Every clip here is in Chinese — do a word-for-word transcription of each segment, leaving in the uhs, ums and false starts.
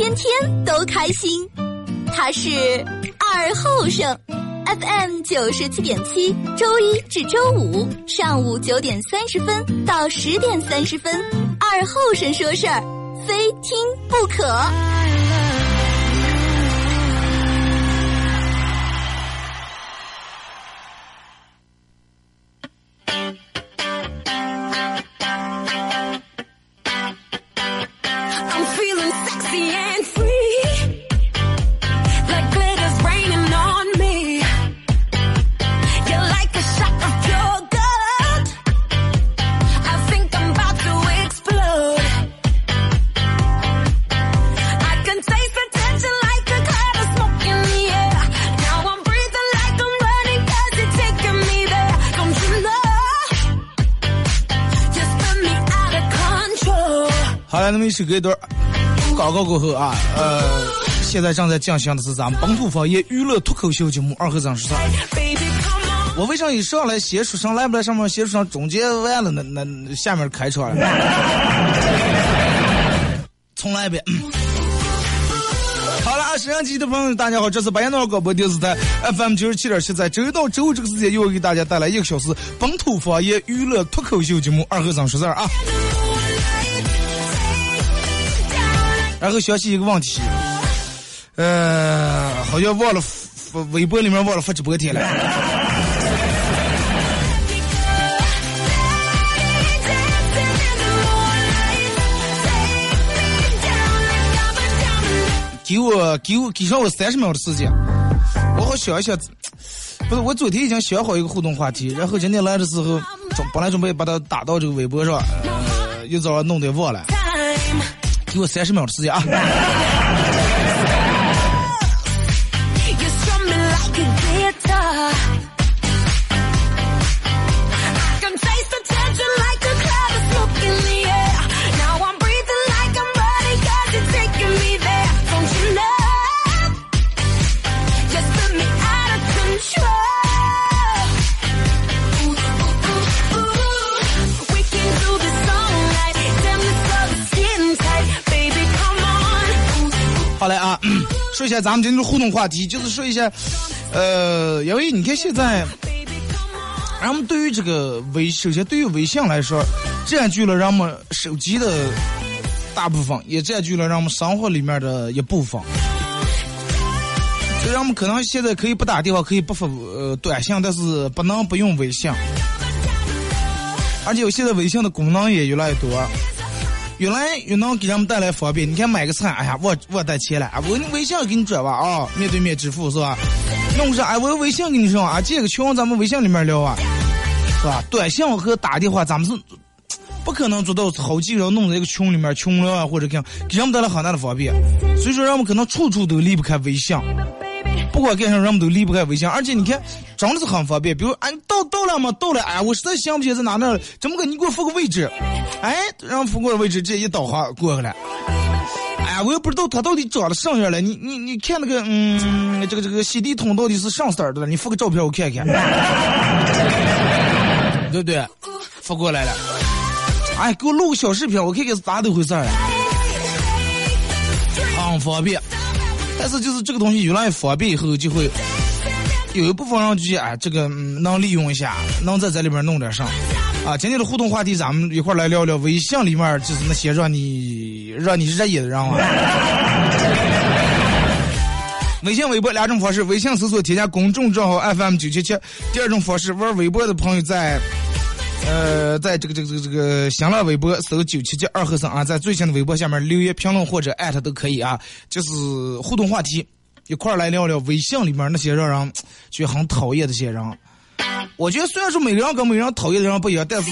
天天都开心。他是二后生 F M 九十七点七，周一至周五上午九点三十分到十点三十分，二后生说事儿，非听不可。那么一首歌一段广告过后啊，呃，现在正在进行的是咱们本土方言娱乐脱口秀节目《二和尚说事》。我为啥一上来写书上来不来上面写书上总结完了，那那下面开车了，重来一遍。好了，收音机的朋友大家好，这是白彦淖尔广播电视台 F M 九十七点七，在周一到周五这个时间又给大家带来一个小时本土方言娱乐脱口秀节目《二和尚说事》啊。然后学习一个问题，呃，好像忘了微博里面忘了发直播贴了。给我给我给上我三十秒的时间，我好想一想。不是，我昨天已经想好一个互动话题，然后今天来的时候，本来准备把它打到这个微博上，呃，一早弄得忘了。给我三十秒的时间啊！好嘞啊，说一下咱们今天的互动话题，就是说一下，呃，因为你看现在，咱们对于这个微，首先对于微信来说，占据了咱们手机的大部分，也占据了咱们生活里面的一部分。所以咱们可能现在可以不打电话，可以不发呃短信，但是不能不用微信。而且现在微信的功能也越来越多。原来也能给咱们带来方便，你看买个菜，哎呀，我我带钱了，我微信给你转吧啊、哦，面对面支付是吧？弄上哎，我微信给你上啊，这个群咱们微信里面聊啊，是吧？短信和打电话咱们是不可能做到好几人弄在一个群里面群聊啊，或者这样，给咱们带来很大的方便。所以说，让我们可能处处都离不开微信，不管干啥，让我们都离不开微信。而且你看，真的是很方便，比如哎，到到了嘛，到了，哎，我实在想不起来在哪那了，怎么个你给我付个位置？哎，让扶过的位置，这一导航过回来。哎呀，我也不知道他到底长得上样了。你你你看那个，嗯，这个这个洗地桶到底是上色儿的了？你发个照片我看看，对不对？发过来了。哎，给我录个小视频，我看看是咋的回事儿。很方便，但是就是这个东西越来越方便以后，就会有一部分人就哎，这个能利用一下，能在这里边弄点上。啊，今天的互动话题，咱们一块来聊聊微信里面就是那些让你让你热也的人啊。微信、微博两种方式，微信搜索添加公众账号 F M 九七七。第二种方式，玩微博的朋友在呃，在这个这个这个这个新浪微博搜九七七二和尚啊，在最新的微博下面留言评论或者艾特都可以啊。这、就是互动话题，一块来聊聊微信里面那些让人觉得很讨厌的些人。我觉得虽然说每个人跟每个人讨厌的人不一样，但是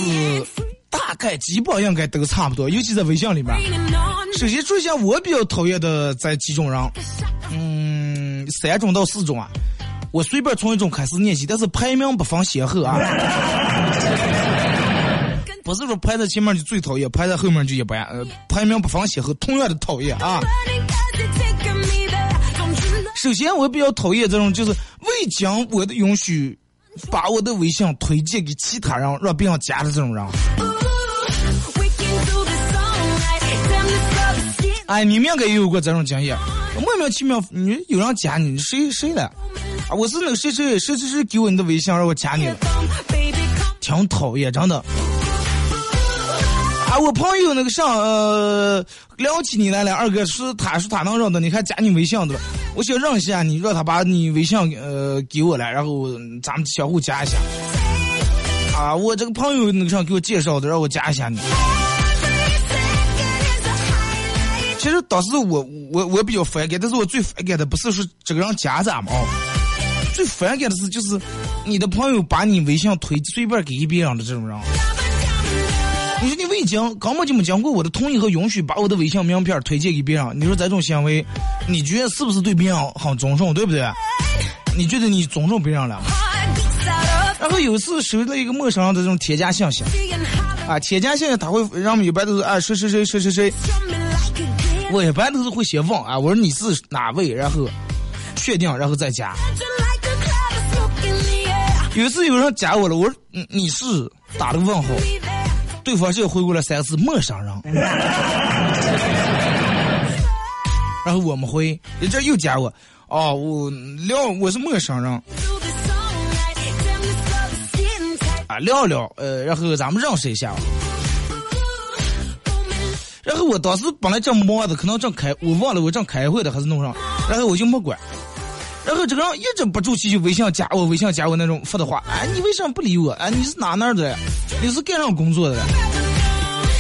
大概基本应该都差不多，尤其在微信里面。首先说一下我比较讨厌的在几种人，嗯，三种到四种啊，我随便从一种开始念起，但是排名不分先后啊。不是说排在前面就最讨厌，排在后面就一般，呃，排名不分先后，同样的讨厌啊。首先我比较讨厌这种就是未经我的允许。把我的微信推荐给其他人，让别人加的这种人。哎，你们应该也有过这种经验，莫名其妙你有人加你，谁谁了啊？我是那个谁谁谁谁谁给我你的微信让我加你了，挺讨厌真的。啊，我朋友那个上呃聊起你来了，二哥说他说他能让的，你还加你微信的了，我想让一下你，让他把你微信呃给我来，然后咱们相互加一下。啊，我这个朋友那个上给我介绍的，让我加一下你。其实当时我我我比较反感，但是我最反感的不是说这个人加咱们啊，最反感的是就是你的朋友把你微信推随便给别人的这种人。你说你未经根本就没经过我的同意和允许把我的微信名片推荐给别人，你说这种行为，你觉得是不是对别人很尊重，对不对？你觉得你尊重别人了？然后有一次收到一个陌生人的这种添加信息，啊，添加信息他会让我们一般都是啊谁谁谁谁谁谁。我一般都是会先问啊，我说你是哪位，然后确定，然后再加。有一次有人加我了，我说你是打了个问号，对方就回过来三个字陌生人，然后我们回人家又加我，哦，我聊我是陌生人啊，聊聊呃，然后咱们认识一下。然后我当时本来正忙的，可能正开，我忘了我正开会的还是弄上，然后我就没管。然后这个人一直不住气，就微信加我，微信加我那种说的话，哎，你为什么不理我？哎，你是哪哪的？你是干啥工作的？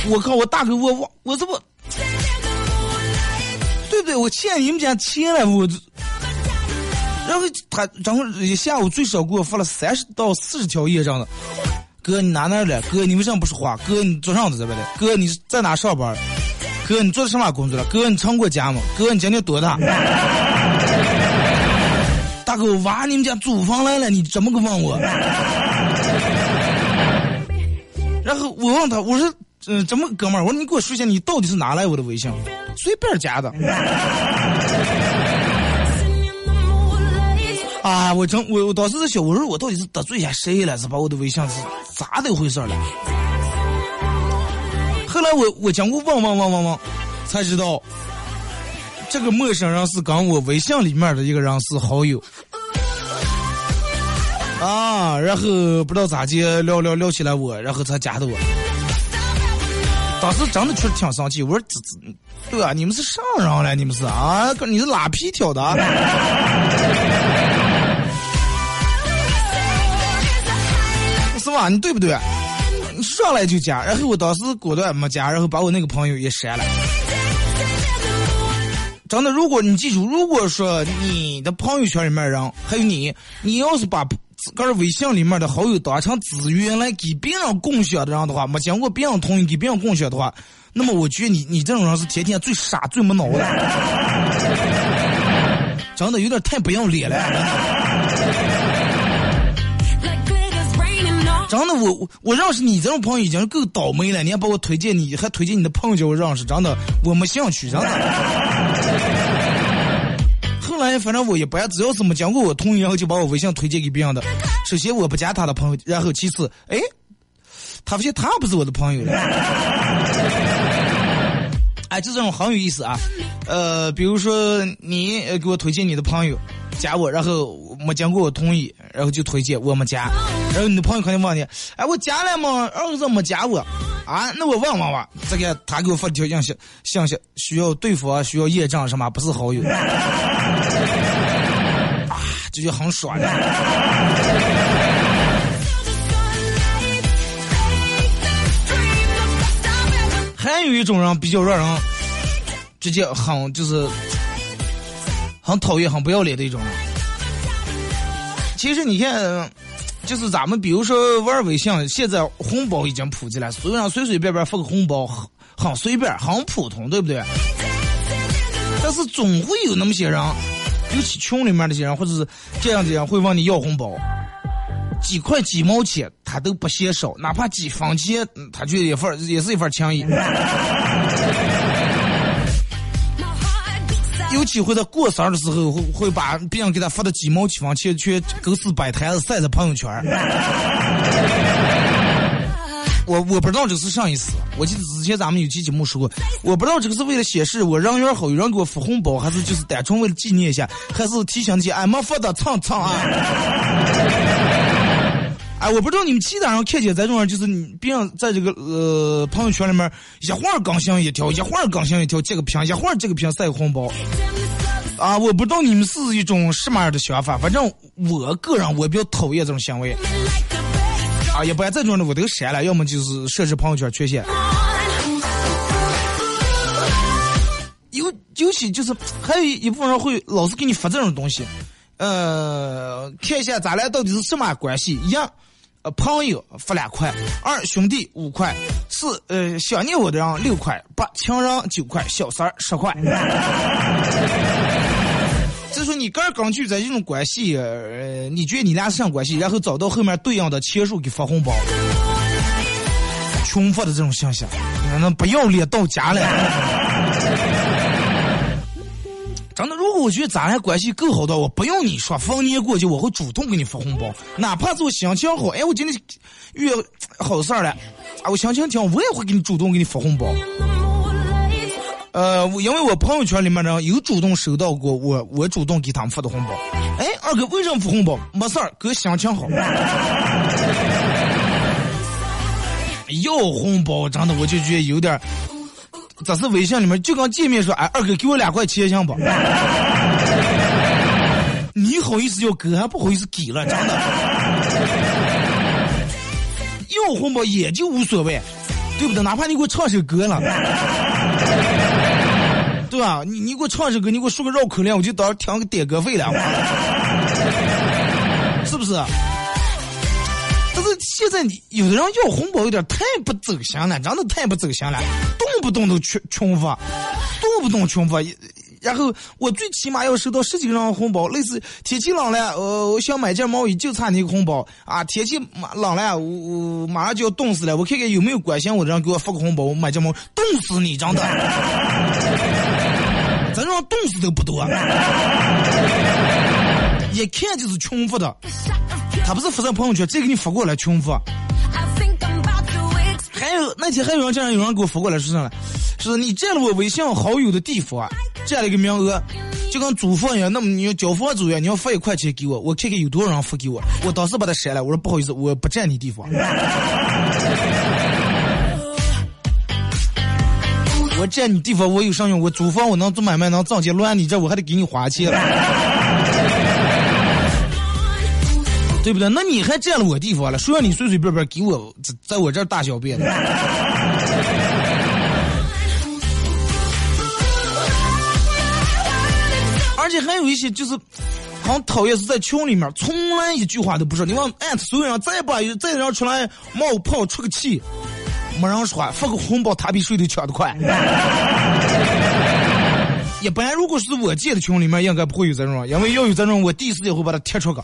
我靠，我大哥，我我我这不，对不对？我欠你们家钱了，我。然后他然后下午最少给我发了三十到四十条业障的。哥你哪哪的？哥你为什么不说话？哥你做啥子这边的？哥你在哪上班？哥你做的什么工作了？哥你成过家吗？哥你今年多大？大哥我娃你们家祖房来了，你怎么个问我？然后我问他，我说嗯、呃、怎么哥们儿，我说你给我说一下你到底是哪来我的微信？随便加的。啊！我真我我当时在想，我说我到底是得罪一下谁了？是把我的微信是咋的回事了？后来我我讲过忘忘忘忘忘，才知道这个陌生人是刚我微信里面的一个人是好友啊，然后不知道咋接聊聊聊起来我，然后才加的我。当时真的确实挺生气，我说对啊，你们是上人了，你们是啊，你是拉皮条的。是吧？你对不对？你上来就加，然后我当时果断没加，然后把我那个朋友也删了。真的，如果你记住，如果说你的朋友圈里面人，还有你，你要是把自个儿微信里面的好友当成资源来给别人共享的人的话，没经过别人同意给别人共享的话，那么我觉得你你这种人是天天最傻最没脑的，真的有点太不要脸了。真的，我我认识你这种朋友已经够倒霉了，你还把我推荐你，还推荐你的朋友叫我认识，真的我没兴趣，真的。后来反正我也不要，只要怎么讲过我同意，然后就把我微信推荐给别人的。首先我不加他的朋友，然后其次，哎，他发现他不是我的朋友了。哎，就这种很有意思啊，呃，比如说你给我推荐你的朋友。加我，然后没经过我同意，然后就推荐我没加，然后你的朋友肯定问你，哎，我加了吗？然后怎么没加我啊？那我问问吧，这个他给我发的条件是，像是需要对付啊，需要业障什么，不是好友啊，这就很爽了。还有一种人比较让人直接很就是。很讨厌很不要脸的一种人。其实你看就是咱们比如说玩微信，现在红包已经普及了，所以让随随便便发个红包很随便很普通，对不对？但是总会有那么些人，尤其群里面的些人或者是这样的人会问你要红包，几块几毛钱他都不嫌少，哪怕几分钱他觉得也份也是一份情谊。尤其会在过生日的时候，会会把别人给他发的几毛几毛钱，却狗屎摆摊子晒在朋友圈。我我不知道这是上一次，我记得之前咱们有期节目说过，我不知道这个是为了显示我人缘好，有人给我发红包，还是就是单纯为了纪念一下，还是提醒你哎没发的唱唱啊。哎，我不知道你们其他人看见咱这种人，就是你别人在这个呃朋友圈里面一会儿刚想一条，一会儿刚想一条，这个屏一会儿这个屏晒红包。啊，我不知道你们是一种什么样的想法，反正我个人我比较讨厌这种行为。啊，也不然这种的我都删了，要么就是设置朋友圈缺陷。尤尤其就是还有一部分人会老是给你发这种东西，呃，看一下咱俩到底是什么关系一样。呃，朋友发两块，二兄弟五块，四呃想念我的人六块，八情人九块，小三十块。就说你刚刚去在这种关系，呃，你觉得你俩是什么关系，然后找到后面对应的切数给发红包，穷发的这种现象，那不要脸到家了。真的，如果我觉得咱俩关系够好的，我不用你说，逢年过节我会主动给你发红包，哪怕是我心情好，哎，我今天遇好事了，啊，我心情好，我也会给你主动给你发红包。呃，因为我朋友圈里面呢有主动收到过我我主动给他们发的红包。哎，二哥为什么发红包？没事儿，哥心情好。要红包真的我就觉得有点，这是微信里面就刚见面说，哎，二哥给我两块钱行不？你好意思要哥，还不好意思给了，真的。要红包也就无所谓，对不对？哪怕你给我唱首歌了。对吧？你你给我唱首歌，你给我说个绕口令，我就到听个点歌费了，是不是？但是现在有的人要红包有点太不走心了，真的太不走心了，动不动都穷穷发，动不动穷发。然后我最起码要收到十几个人的红包，类似天气冷了，呃，我想买件毛衣就差你一个红包啊！天气冷了，我、呃、马上就要冻死了，我看看有没有关心我的人给我发个红包，我买件毛衣，冻死你，真的，咱这冻死都不多，一看就是穷富的，他不是发在朋友圈，这给你发过来穷富。还有那天还有人竟然有人给我发过来说上来，说你占了我微信好友的地方啊，占了一个名额，就跟租房一样，那么你要交房租呀，你要发一块钱给我，我看看有多少人付给我，我当时把他删了，我说不好意思，我不占你地方。我占你地方我有啥用？我租房我能做买卖能挣钱，乱你这我还得给你花钱了。对不对？那你还占了我地方了，说让你随随便便给我在我这儿大小便的。而且还有一些就是好像讨厌是在群里面从来一句话都不说，你往艾特所有人，再把再让出来冒泡出个气，没人说发个红包他比谁都抢得快。也本来如果是我借的群里面应该不会有这种，因为要有这种我第一时间会把它贴出去。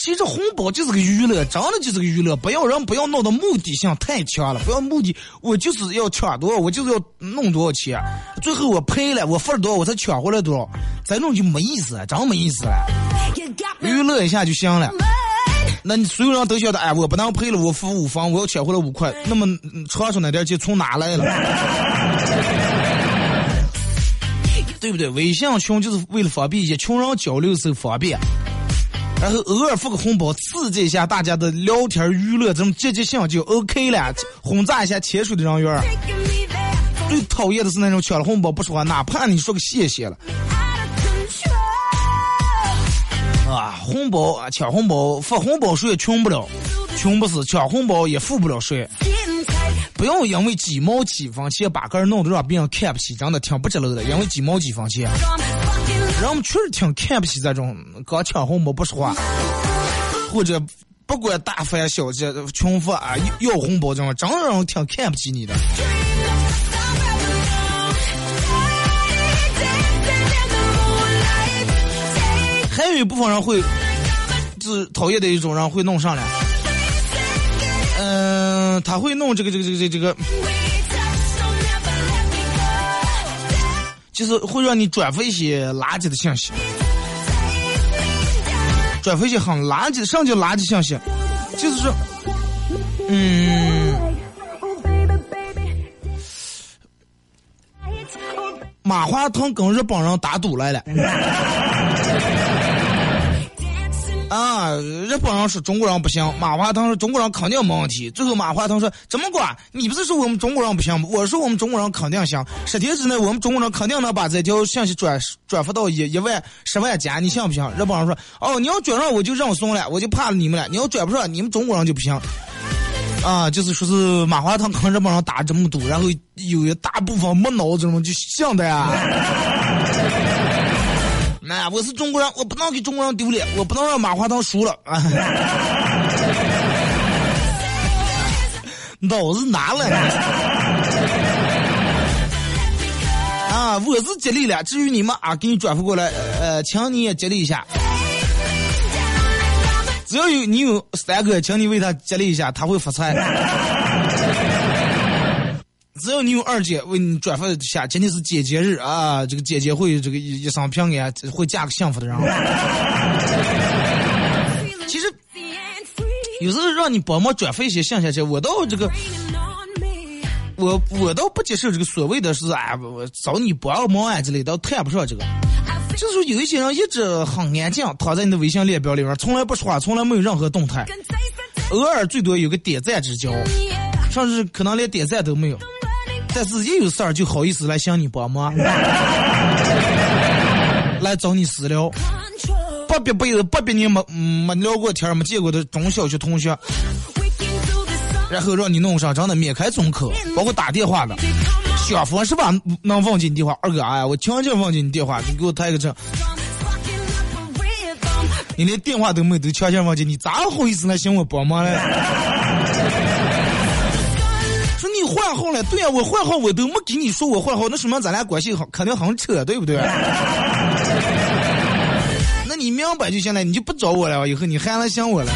其实红包就是个娱乐，真的就是个娱乐，不要人不要闹的目的性太强了，不要目的，我就是要抢多少，我就是要弄多少钱，最后我赔了，我分多少，我才抢回来多少，咱弄就没意思，真没意思了，娱乐一下就行了。那你所有人都晓得，哎，我不当赔了，我付五分，我要抢回来五块，那么车上那点钱从哪来了？对不对？微信群就是为了方便，一群人交流的时候方便。然后偶尔付个红包刺激一下大家的聊天娱乐这种积极性就 OK 了，轰炸一下潜水的人员。最讨厌的是那种抢了红包不说话，哪怕你说个谢谢了啊，红包啊，抢红包发红包谁也穷不了，穷不死，抢红包也付不了谁。不要因为几毛几分钱把个人弄得让别人看不起，真的挺不值得的，因为几毛几分钱让我们确实挺看不起这种搞抢红包不说话，或者不管大发呀小节穷发啊要红包这种，真的让我挺看不起你的。还有一部分人会就是讨厌的一种人会弄上来，嗯、呃，他会弄这个这个这个这个，就是会让你转发一些垃圾的信息，转发一些很垃圾，上就垃圾信息，就是说嗯，马化腾跟日本人打赌来了。啊，日本人说中国人不行，马化腾说中国人肯定没问题。最后马化腾说怎么管？你不是说我们中国人不行吗？我说我们中国人肯定行，十天之内我们中国人肯定能把这条信息转转发到一一万十万家，你信不信？日本人说哦，你要转上我就认怂了，我就怕了你们了。你要转不上，你们中国人就不行。啊，就是说是马化腾跟日本人打这么赌，然后有一大部分没脑子人就信的呀。哎，我是中国人，我不能给中国人丢脸，我不能让马化腾输了啊！脑子拿了啊！我是接力了，至于你们啊，给你转发过来，呃，请你也接力一下。只要有你有三个，请你为他接力一下，他会发财。只要你有二姐为你转发一下，今天是姐姐日啊，这个姐姐会这个一生平安，会嫁个幸福的人。其实有时候让你帮忙转发一些信息，我都这个，我我倒不接受这个所谓的是哎，我找你帮忙啊之类的，谈不上这个。就是有一些人一直很安静，躺在你的微信列表里边，从来不说话，从来没有任何动态，偶尔最多有个点赞之交，甚至可能连点赞都没有。但是也有事儿就好意思来向你帮忙，来找你私聊，不比不不比你没没聊过天没见过的中小学同学，然后让你弄上，真的免开总可，包括打电话的，想方设法能忘记你电话。二哥哎，我强行忘记你电话，你给我抬个证，你连电话都没得，强行忘记，你咋好意思来向我帮忙嘞？换号了，对啊，我换号我都没给你说我换号，那什么咱俩关系好，肯定很扯，对不对？那你明白就行了，你就不找我了，以后你还来想我了。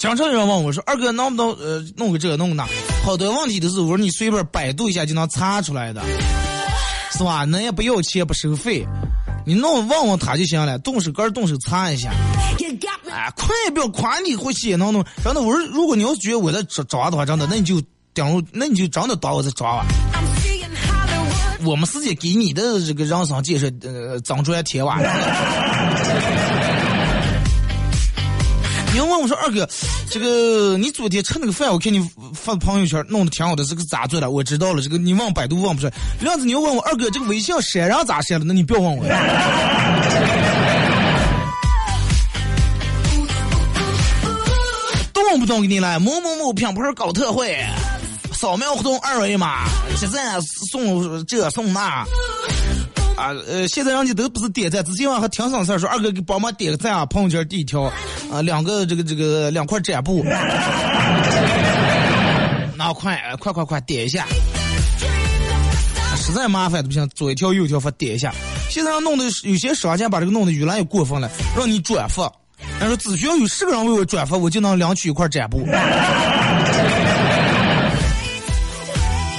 常常有人问我说：“二哥，能不能呃弄个这弄个那？”好多问题都是我说你随便百度一下就能查出来的，是吧？那也不要钱，不收费。你弄问问他就行了，动手杆动手擦一下。哎，快不要夸你回去也能弄。然后我说，如果你要觉得我在抓的话，真的，那你就顶住，那你就真的打我在抓吧。我们自己给你的这个人生建设，呃，长出来铁瓦。你要问我说二哥，这个你昨天吃那个饭，我看你发朋友圈弄得挺好的，这个咋做的？我知道了，这个你问百度问不出来。这样子你要问我二哥这个微信删然后咋删的？那你不要问我了。动不动给你来某某某品牌搞特惠，扫描活动二维码，现在送这送那。啊呃，现在人家都不是点赞，之前我还挺省事儿，说二哥给帮忙点个赞啊，朋友圈第一条啊，两个这个这个两块展布，那快快快快点一下，啊、实在麻烦的不行，左一条右一条发点一下。现在弄的有些商家把这个弄得越来越过分了，让你转发，他说只需要有十个人为我转发，我就能领取一块展布。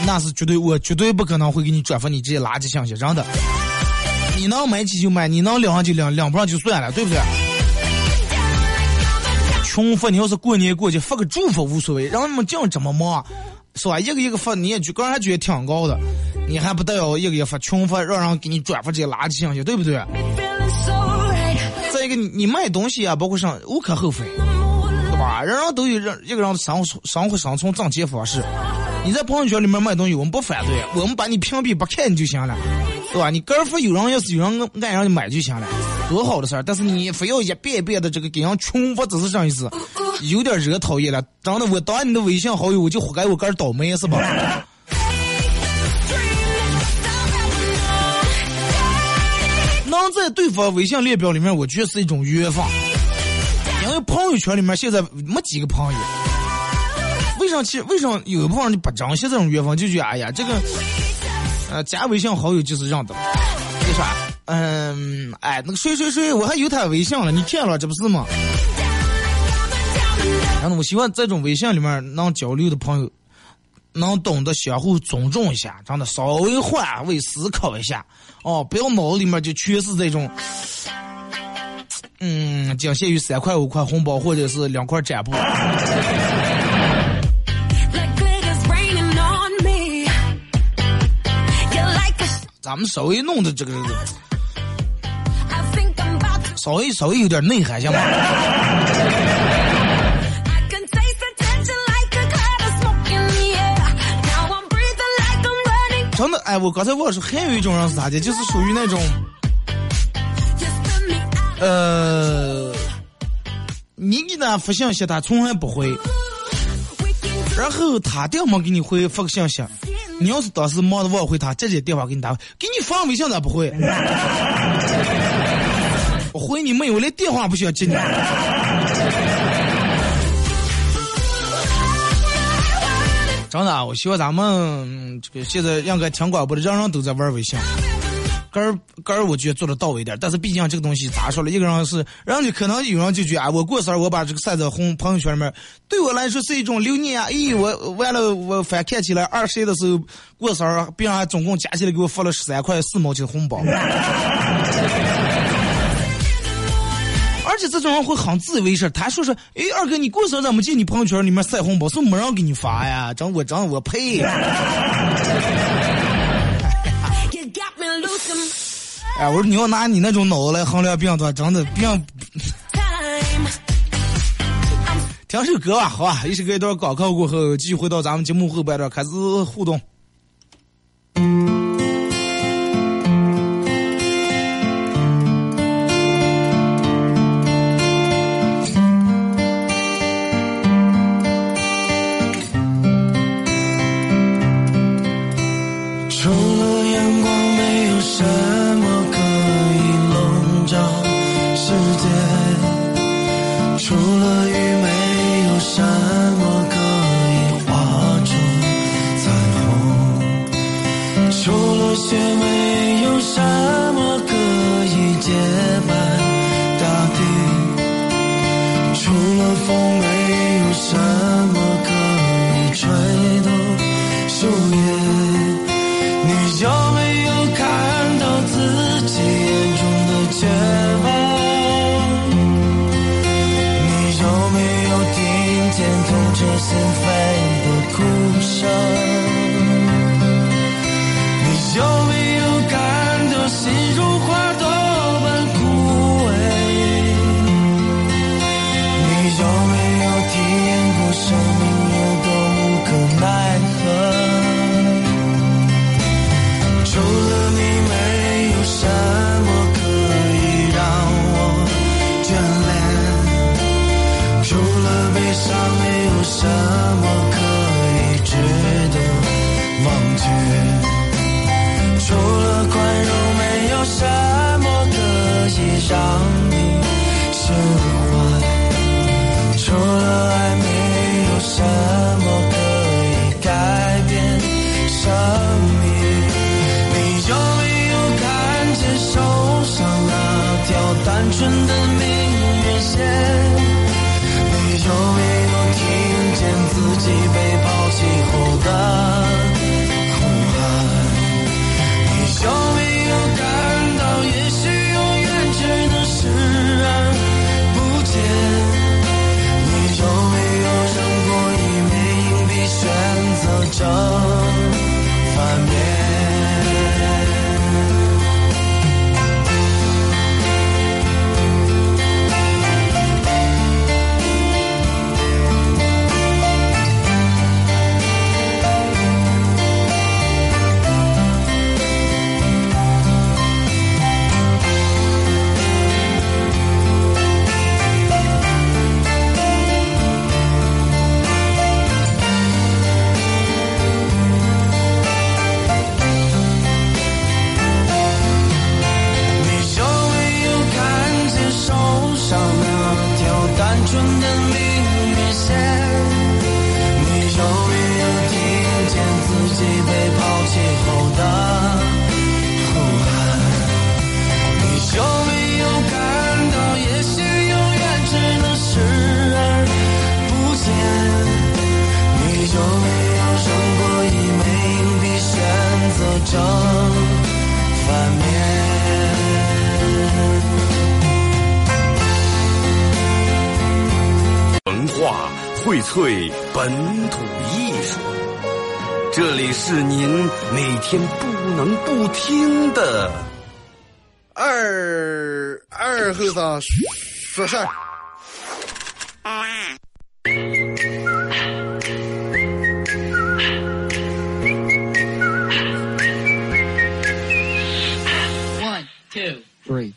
那是绝对，我绝对不可能会给你转发你这些垃圾信息，真的。你能买起就买，你能领上就领，领不上就算了，对不对？穷发，你要是过年过节发个祝福无所谓，让他们净这么忙，是吧？一个一个发，你也觉刚才觉得挺高的，你还不得要一个一个发穷发，让人给你转发这些垃圾信息，对不对？再一个，你卖东西啊，包括上无可厚非，对吧？人人都有人一个人生活生活生存挣钱方式。你在朋友圈里面卖东西，我们不反对，我们把你屏蔽不看你就行了，对吧？你个人发有人要是有人爱让你买就行了，多好的事儿！但是你非要一遍一遍的这个给人穷发，只是这样意思，有点惹讨厌了。真的，我当你的微信好友，我就活该我个人倒霉，是吧？能在对方微信列表里面，我觉得是一种约法，因为朋友圈里面现在没几个朋友。为啥？其为啥有一部分人就不珍惜这种缘分，就觉得哎呀，这个，呃，加微信好友就是这样的。为啥？嗯，哎，那个谁谁谁，我还有他微信了，你看了这不是吗？然后我希望这种微信里面能交流的朋友，能懂得相互尊重一下，真的稍微换位思考一下哦，不要脑子里面就缺是这种，嗯，仅限于三块五块红包或者是两块展布。咱们稍微弄的这个，稍微稍微有点内涵，行吗？真的，哎，我刚才我说还有一种人是啥的，就是属于那种，呃，你给他发信息，他从来不回，然后他掉毛给你回发个信息。你要是当时忙着忘回他，直接电话给你打，给你发微信咋不回？我回你妹，我连电话不需要接你。真的，我希望咱们这个现在应该听广播的人人都在玩微信，个儿个儿我觉得做的到位一点，但是毕竟这个东西咋说了，一个人是，然后你可能有人就觉得啊，我过生日我把这个晒在红朋友圈里面，对我来说是一种留念啊。咦、哎，我完了，我反看起来二十岁的时候过生日，别人还总共加起来给我发了十三块四毛钱的红包。而且这种人会很自以为是，他说说，哎，二哥你过生日怎么进你朋友圈里面晒红包，是没人给你发呀？整我整我呸！哎，我说你要拿你那种脑子来衡量病的话，真的病。听首歌吧，好吧，一首歌一段广告过后，继续回到咱们节目后半段开始互动。文化荟萃本土艺术，这里是您每天不能不听的二二和尚说事儿。One, two, three.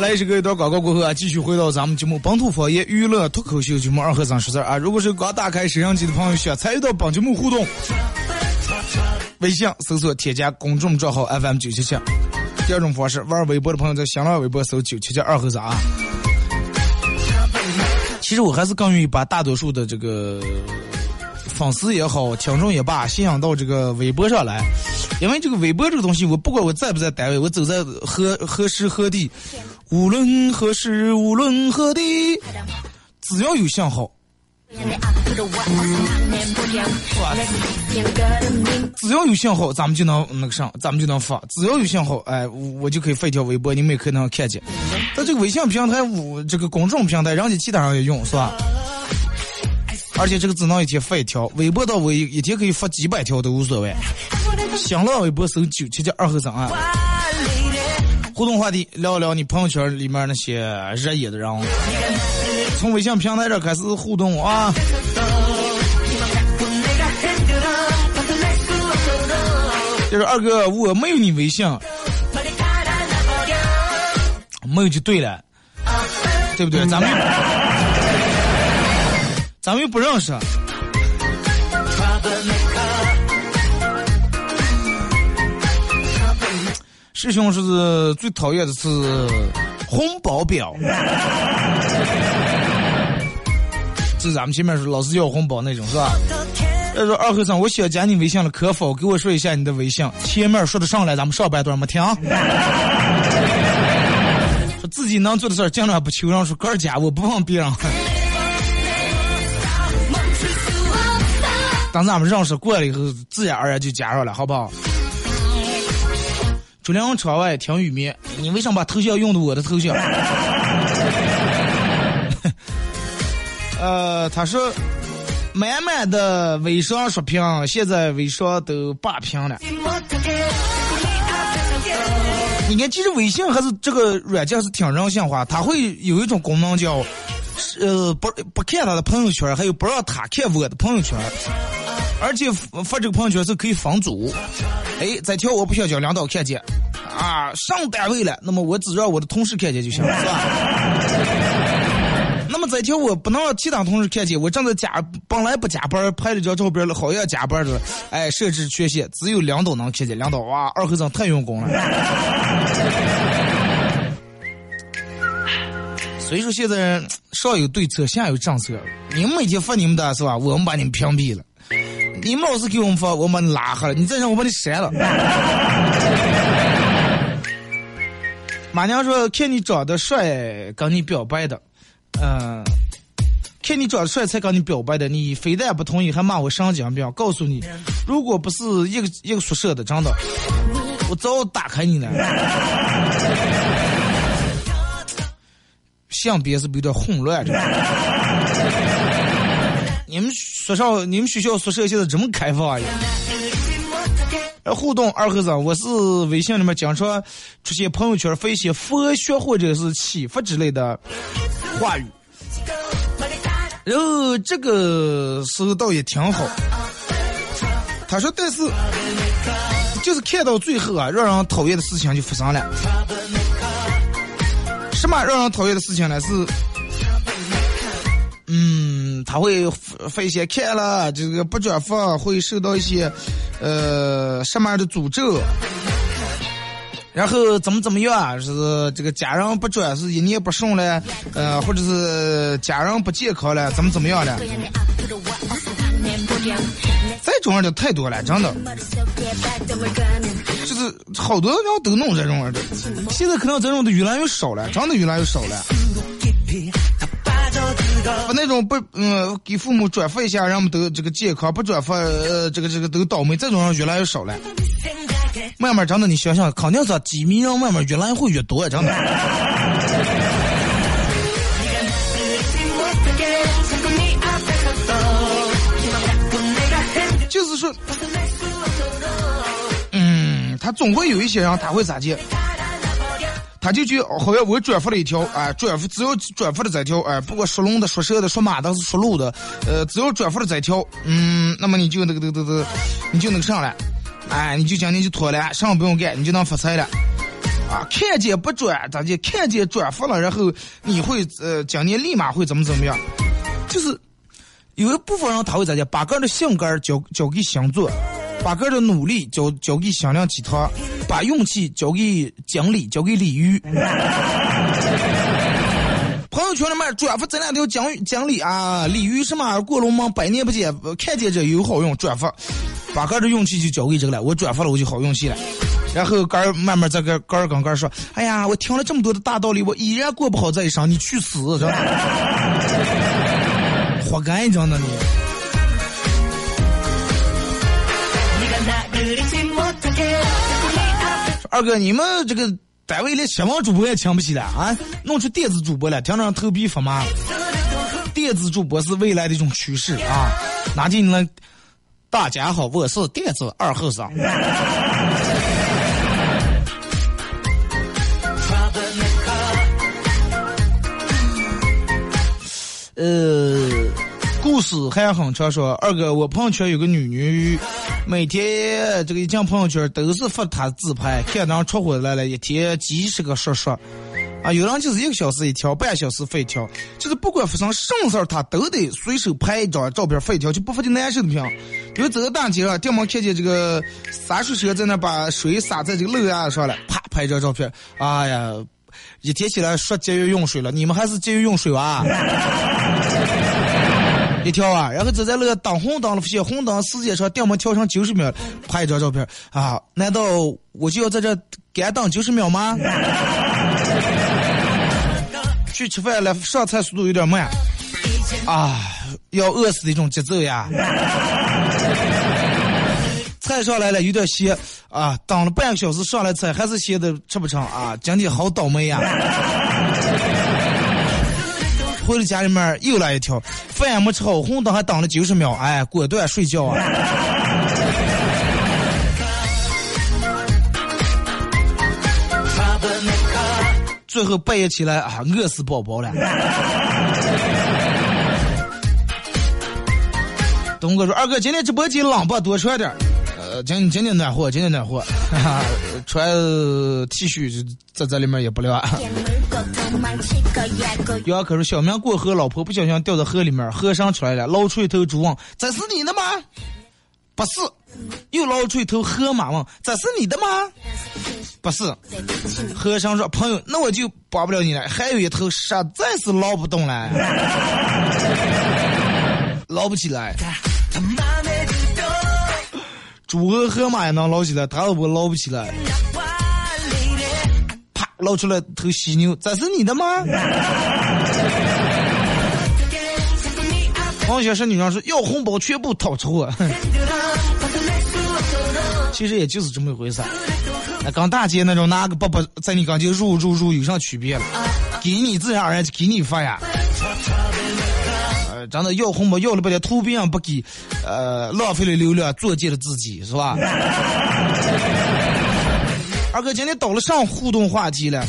来，这个一段广告过后啊，继续回到咱们节目本土方言娱乐脱口秀节目二和尚说事儿啊。如果是刚打开摄像机的朋友，想参与到本节目互动，微信搜索添加公众账号 F M 九七七。第二种方式，玩微博的朋友在新浪微博搜九七七二和尚啊。其实我还是更愿意把大多数的这个粉丝也好，听众也罢，欣赏到这个微博上来，因为这个微博这个东西，我不管我在不在单位，我走在何何时何地，无论何时无论何地，只要有信号，只要有信号，咱们就能那个上，咱们就能发。只要有信号，哎，我就可以发一条微博，你们也可以能看见。但这个微信平台，我这个公众平台，人家其他人也用，是吧？而且这个只能一天发一条，微博到我一天可以发几百条都无所谓。想到微博搜九七七二和尚啊。互动话题，聊一聊你朋友圈里面那些热议的人，从微信平台这开始互动啊。这是二哥，我没有你微信，没有就对了，对不对？咱们。咱们又不认识。师兄是最讨厌的是红包表，这咱们前面说老是要红包那种，是吧？他说二和尚，我想加你微信了，可否给我说一下你的微信？前面说的上来，咱们上半段没听。说自己能做的事儿，尽量不求人，说哥加，我不放别人。当咱们认识过了以后，自然而然就加上了，好不好？主粮窗外听雨绵，你为什么把头像用的我的头像？呃，他说，满满的微商刷屏，现在微商都霸屏了。你看，其实微信还是这个软件是挺人性化，它会有一种功能叫。呃，不不看他的朋友圈，还有不让他看我的朋友圈，而且发这个朋友圈是可以防阻。哎，再挑我不想叫领导看见，啊，上单位了，那么我只让我的同事看见就行了，是吧？那么再挑我不能让其他同事看见，我正在加，本来不加班，拍了张照片了，好像加班了，哎，设置缺陷，只有领导能看见，领导哇，二和尚太用功了。所以说现在上有对策，下有政策。你们每天发你们的是吧？我们把你们屏蔽了。你们老是给我们发，我们把你拉黑了。你再让我把你删了。马娘说：“看你长得帅，跟你表白的，嗯、呃，看你长得帅才跟你表白的，你非但不同意，还骂我神经病。告诉你，如果不是一个一个宿舍的，真的，我早打开你了。”相比是不是有点混乱？你们学校，你们学校宿舍现在这么开放呀？互动二和尚，我是微信里面讲说出现朋友圈分析佛学或者是启发之类的话语，然后这个时候倒也挺好。他说，但是就是看到最后啊，让人讨厌的事情就发生了。什么让人讨厌的事情呢？是，嗯，他会发一些看了这个不转发，会受到一些呃什么样的诅咒，然后怎么怎么样，是这个家人不转，是一年不顺了，呃，或者是家人不健康了，怎么怎么样了。在中国就太多了，真的，就是好多人都弄这种的，现在可能这种的越来越少了，真的越来越少了。把那种不嗯、呃、给父母转发一下，让他们得这个健康，不转发呃这个这个得倒霉，这种人越来越少了。慢慢真的，你想想，肯定是几名人慢慢越来会越多，真的。就是说，嗯，他总会有一些人，他会咋接？他就去，好像我转发了一条啊、呃，转发只要转发了这条，哎、呃，不管说龙的、说蛇的、说马的、说鹿的，呃，只要转发了这条，嗯，那么你就那个、那个、那个，你就能上来，哎，你就今天就妥了，上不用干，你就能发财了。啊，看见不转，咋接？看见转发了，然后你会呃，今年立马会怎么怎么样？就是。有一部分人他会咋讲，把个人的性格交交给星座，把个人的努力交交给响亮集团，把勇气交给讲理，交给鲤鱼。朋友圈里面转发咱俩条讲讲理啊，鲤鱼什么过龙门百年不见，看见这有好用，转发，把个人的勇气就交给这个了，我转发了我就好勇气了。然后杆儿慢慢在跟杆儿跟杆儿说，哎呀，我听了这么多的大道理，我依然过不好这一生，你去死，是吧？活该着呢你。二哥，你们这个单位里什么主播也请不起了啊？弄出电子主播了，天天头皮发麻。电子主播是未来的一种趋势啊！拿进来，大家好，我是电子二后生。呃。故事还很长，说二哥，我朋友圈有个女女，每天这个一进朋友圈都是发她自拍，看她戳回来了，一天几十个刷刷，啊，有人就是一个小时一条，半小时发一条，就是不管发生什么事儿，她都得随手拍一张照片发一条，就不发就难受的慌。有走到大街上，店门看见这个洒水车在那把水洒在这个楼啊上了，啪拍一张照片，哎呀，一天起来说节约用水了，你们还是节约用水吧。一条啊，然后走在那个挡红灯了，发现红灯时间长，电门调成九十秒，拍一张照片啊！难道我就要在这给俺挡九十秒吗？去吃饭了，上菜速度有点慢啊，要饿死的一种节奏呀！菜上来了有点咸啊，挡了半个小时上来菜还是咸的，吃不成啊，讲起好倒霉呀！回到家里面又来一条，饭也没吃好，红灯还挡了九十秒，哎，果断睡觉啊！最后半夜起来啊，饿死宝宝了。东哥说：“二哥，今天直播间冷吧，多穿点。呃，今今天暖和，今天暖和，哈哈，穿 T 恤在这里面也不凉。”姚可说：“小明过河，老婆不小心掉到河里面，河上出来了，捞出一头猪问：‘这是你的吗？’不是。又捞出一头河马问：‘这是你的吗？’不是。河上说：‘朋友，那我就帮不了你了。’还有一头实在是捞不动了，捞不起来。猪和河马也能捞起来，他都不捞不起来。”捞出来头犀牛，这是你的吗？王小生女生说要红包全部讨出啊，其实也就是这么一回事。那刚大街那种拿个爸爸在你刚街入入入有上区别了，给你自然而然给你发呀。呃，真的要红包要了不得，图片不给，呃，浪费了流量，作践了自己，是吧？二哥今天到了上互动话题了，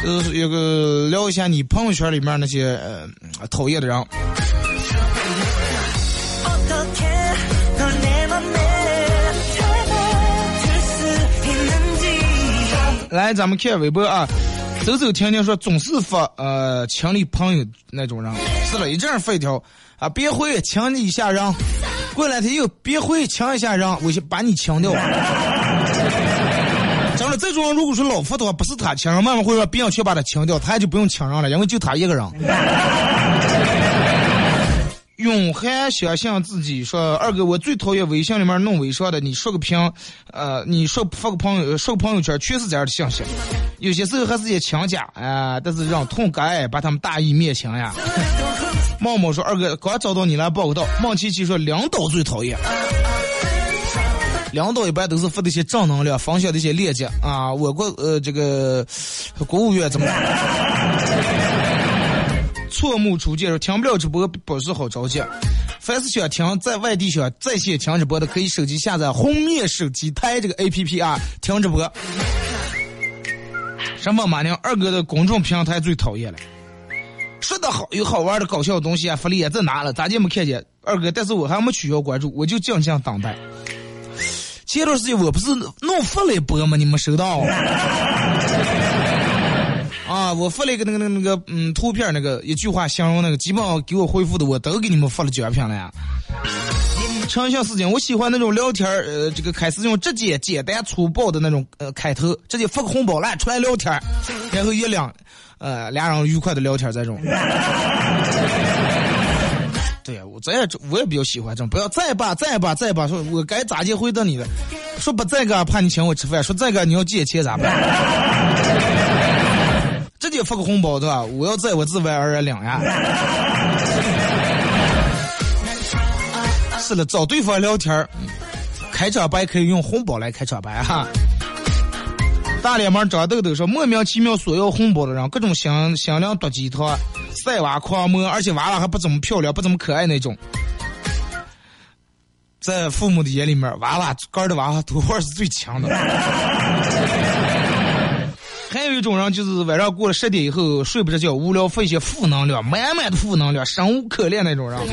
就是有个聊一下你朋友圈里面那些、呃、讨厌的人。来，咱们看微博啊，走走停停说总是发呃强力朋友那种人，是了一阵发一条啊，别回强你一下人，过两天又别回强一下人，我先把你强掉。讲了这种如果说老夫的话，不是他强人，慢慢会让别人去把他强掉，他就不用强人了，因为就他一个人。永还相信自己，说二哥我最讨厌微信里面弄微商的，你说个评呃你说发个朋友说朋友圈全是这样的信息，有些时候还是些强假啊、呃、但是让痛改把他们大义灭强呀。茂茂说二哥刚找到你来报个道，茂七七说领导最讨厌，领导一般都是发的一些正能量，分享的一些链接啊，我国呃这个国务院怎么错目出界，听不了直播表示好着急。凡是想听在外地想在线听直播的，可以手机下载红叶手机台这个 A P P 啊，听直播。什么马娘二哥的公众平台最讨厌了，说的好有好玩的搞笑的东西啊，福利也在拿了，咋就没看见二哥？但是我还没取消关注，我就静静等待。前段时间我不是弄发了一波吗？你们收到？啊，我发了一个那个那个那个嗯图片，那个一句话形容那个，基本上给我回复的我都给你们发了几万片了呀。长相事情，我喜欢那种聊天呃，这个开始用直接简单粗暴的那种呃开头，直接发个红包来出来聊天，然后一两呃俩人愉快的聊天这种。对呀、啊，我也我也比较喜欢这种，不要再吧再吧再吧，说我该咋接回答你的，说不这个怕你请我吃饭，说这个你要借钱咋办？直接发个红包对吧？我要在我自外而然两呀。是了，找对方聊天开场白可以用红包来开场白哈。大脸门长痘痘说莫名其妙索要红包的人，各种响响亮夺几套晒娃狂摸，而且娃娃还不怎么漂亮不怎么可爱那种。在父母的眼里面，娃娃干的娃娃图画是最强的。还有一种人就是晚上过了十点以后睡不着觉，无聊费些负能量，满满的负能量，生无可恋那种人。啊、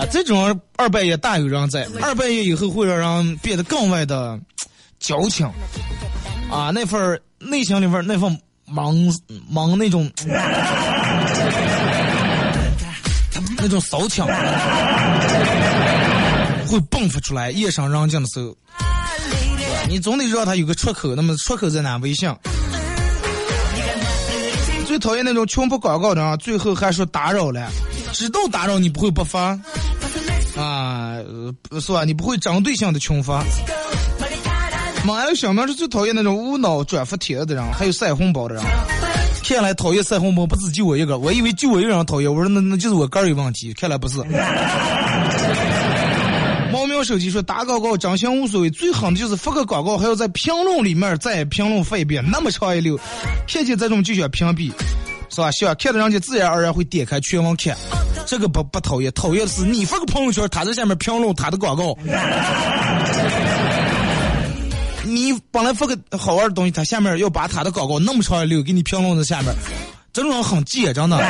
呃，这种二半夜大有人在，二半夜以后会让人变得更外的矫情啊，那份内心里份那份忙忙那种那种骚情会迸发出来，夜深人静的时候。你总得让他有个出口，那么出口在哪？微信。最讨厌那种穷不广告的啊，最后还说打扰了，知道打扰你不会不发啊，是吧？你不会针对性的穷发。马上小明是最讨厌那种无脑转发帖子的人，还有晒红包的人。看来讨厌晒红包不止就我一个，我以为就我一个人讨厌，我说那那就是我肝有问题，看来不是。猫喵手机说打广告长相无所谓，最好的就是发个广告还要在评论里面再评论发一遍，那么长一溜，看见这种就想屏蔽，是吧？想看的人家自然而然会点开全网看，这个不不讨厌，讨厌的是你发个朋友圈，他在下面评论他的广告。你本来发个好玩的东西，他下面要把他的广告那么长一溜给你评论在下面，这种人很倔真的。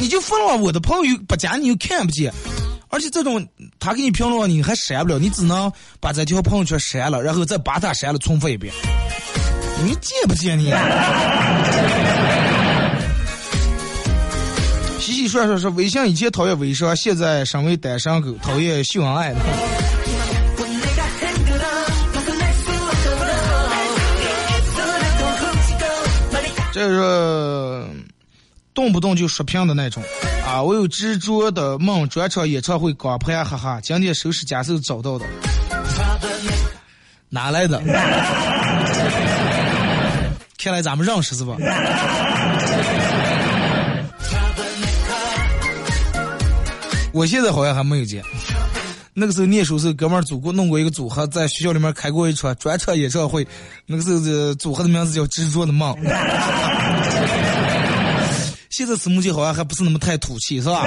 你就分了我的朋友不加你又看不见，而且这种他给你评论你还删不了，你只能把这条朋友圈删了，然后再把它删了重复一遍，你见不见你、啊、洗洗涮涮说微信以前讨厌微商，现在身为单身狗讨厌秀恩爱的。这是动不动就刷屏的那种啊！我有执着的梦，专场演唱会刚拍，哈哈！今天收拾家手找到的，哪来的？看来咱们认识是吧？我现在好像还没有见。那个时候念书时候，哥们儿组过弄过一个组合，在学校里面开过一场专场演唱会。那个时候的组合的名字叫执着的梦。现在词目就好像还不是那么太土气，是吧？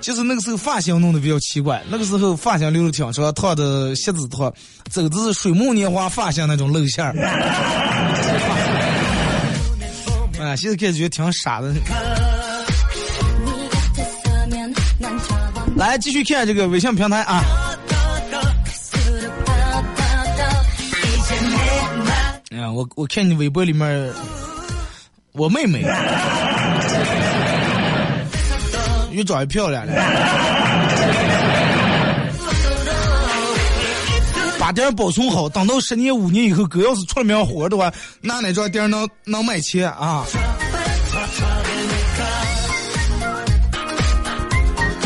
就是那个时候发型弄得比较奇怪，那个时候发型留的挺长，套的鞋子套，走的是水木年华发型那种露馅儿。啊，现在感觉挺傻的。来，继续看这个微信平台啊。嗯、我我看你微博里面我妹妹越长越漂亮了，把店保存好，等到十年五年以后，哥要是出了名火的话，那哪家店能能卖钱啊？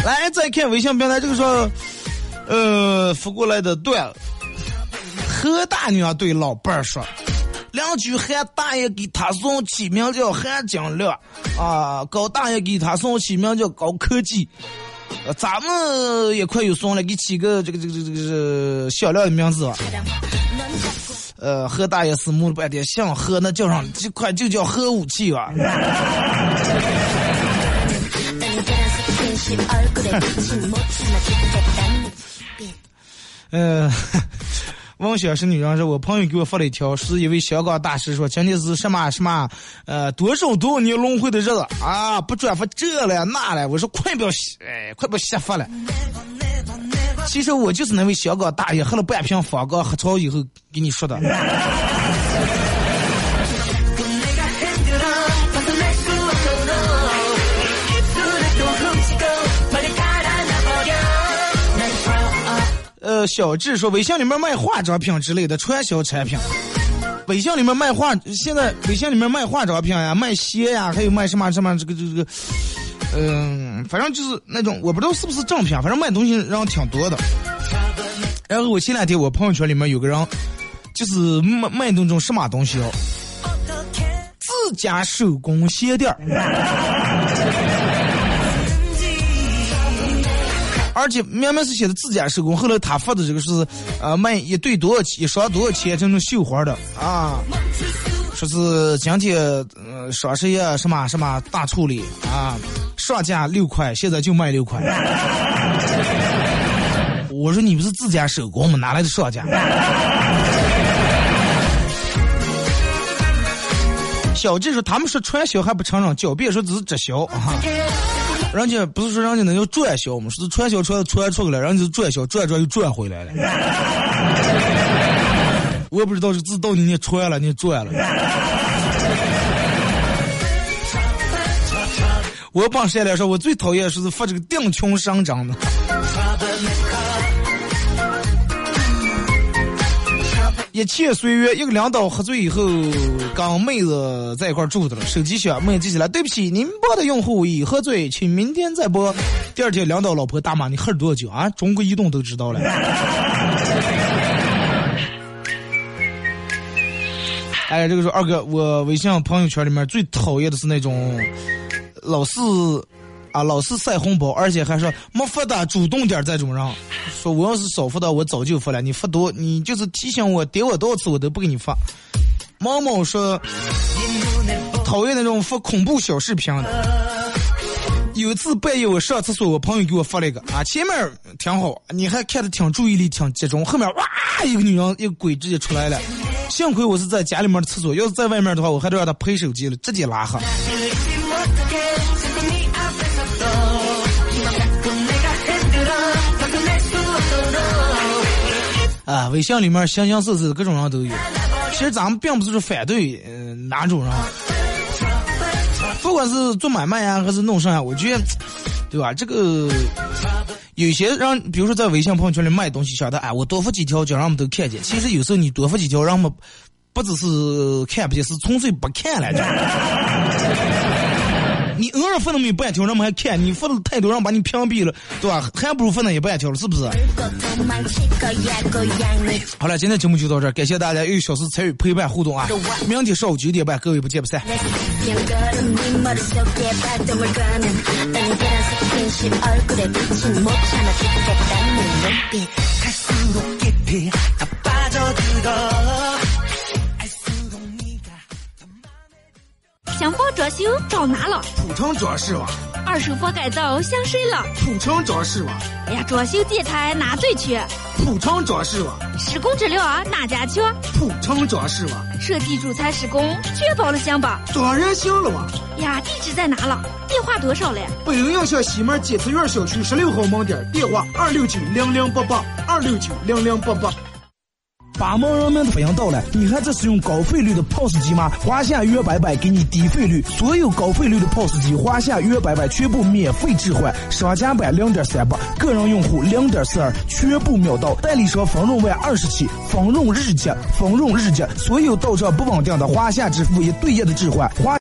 来，再看微信平台，这个说，呃，扶过来的段了。何大娘对老伴儿说：“邻居韩大爷给他送起名叫韩景亮，啊，高大爷给他送起名叫高科技。”咱们也快有送了，给起个这个这个这个这个小料的名字吧。呃，何大爷是摸了半天，想喝那叫上，这快就叫核武器吧。呃，汪小是女人说，我朋友给我发了一条，是一位香港大师说，今天是什么什么，呃，多少多少年轮回的日子啊，不转发这了那了，我说快不要，哎，快不要瞎发了。其实我就是那位香港大爷喝了半瓶方刚喝超以后给你说的。呃，小智说微信里面卖化妆品之类的传销产品，微信里面卖化，现在微信里面卖化妆品呀，卖鞋呀，还有卖什么什么这个这个，嗯、呃，反正就是那种我不知道是不是正品，反正卖东西让挺多的。然后我前两天我朋友圈里面有个人，就是卖卖那种什么东西哦，自家手工鞋垫儿。而且明明是写的自家手工，后来他发的这个是，呃，卖一对多少钱，一双多少钱，这种绣花的啊，说是今天呃双十一什么什么大处理啊，上架六块，现在就卖六块。我说你不是自家手工吗？哪来的上架？小智说他们说传销还不承认，狡辩说只是直销啊。人家不是说人家能叫转销，我们说传销传传出来，人家转销转转又转回来了。我也不知道是自动你你穿了你转了。我帮谁来说，我最讨厌是发这个定穷商长的。一切随缘，一个领导喝醉以后跟妹子在一块住的了，手机响，妹子接起来，对不起，您拨的用户已喝醉，请明天再拨。第二天领导老婆大骂，你喝了多久啊？中国移动都知道了。哎，这个说二哥，我微信朋友圈里面最讨厌的是那种老是啊老是晒红包，而且还说没发的主动点再主让。说我要是少付的我早就付了，你付多你就是提醒我点我多少次我都不给你发。猫猫说讨厌那种发恐怖小视频的。有一次半夜我上厕所，我朋友给我发了一个啊，前面挺好，你还看得挺注意力挺集中，后面哇一个女人一个鬼直接出来了，幸亏我是在家里面的厕所，要是在外面的话我还得让她拍手机了，直接拉黑。啊，微信里面形形色色各种人都有。其实咱们并不是反对、呃、哪种人，不管是做买卖呀，还是弄上呀，我觉得，对吧？这个有些让，比如说在微信朋友圈里卖东西，晓得哎，我多发几条，就让我们都看见。其实有时候你多发几条，让我们不只是看不见，是纯粹不看来着。你偶尔发那么一半条，让我们还看；你发的太多，让把你屏蔽了，对吧？还不如发那一半条了，是不是？好了，今天节目就到这儿，感谢大家一个小时参与陪伴互动啊！明天上午九点半，各位不见不散。想包装修到哪了？土城装饰网。二手房改造想谁了？土城装饰网。哎呀，装修建材哪最缺？土城装饰网。施工质量啊哪家缺？土城装饰网。设计主材施工确保了项吧？当然行了哇。呀，地址在哪了？电话多少嘞？北陵印象西门解慈院小区十六号门店，电话二六九零零八八，二六九零零八八。把毛人们的反应到了，你看这是用高费率的 P O S 机吗？华夏悦白白给你低费率，所有高费率的 P O S 机华夏悦白白全部免费置换，商家版 零点三八， 个人用户 零点四二， 全部秒到，代理商分润为二十期，分润日结，分润日结，所有到账不稳定的华夏支付也对应的置换。华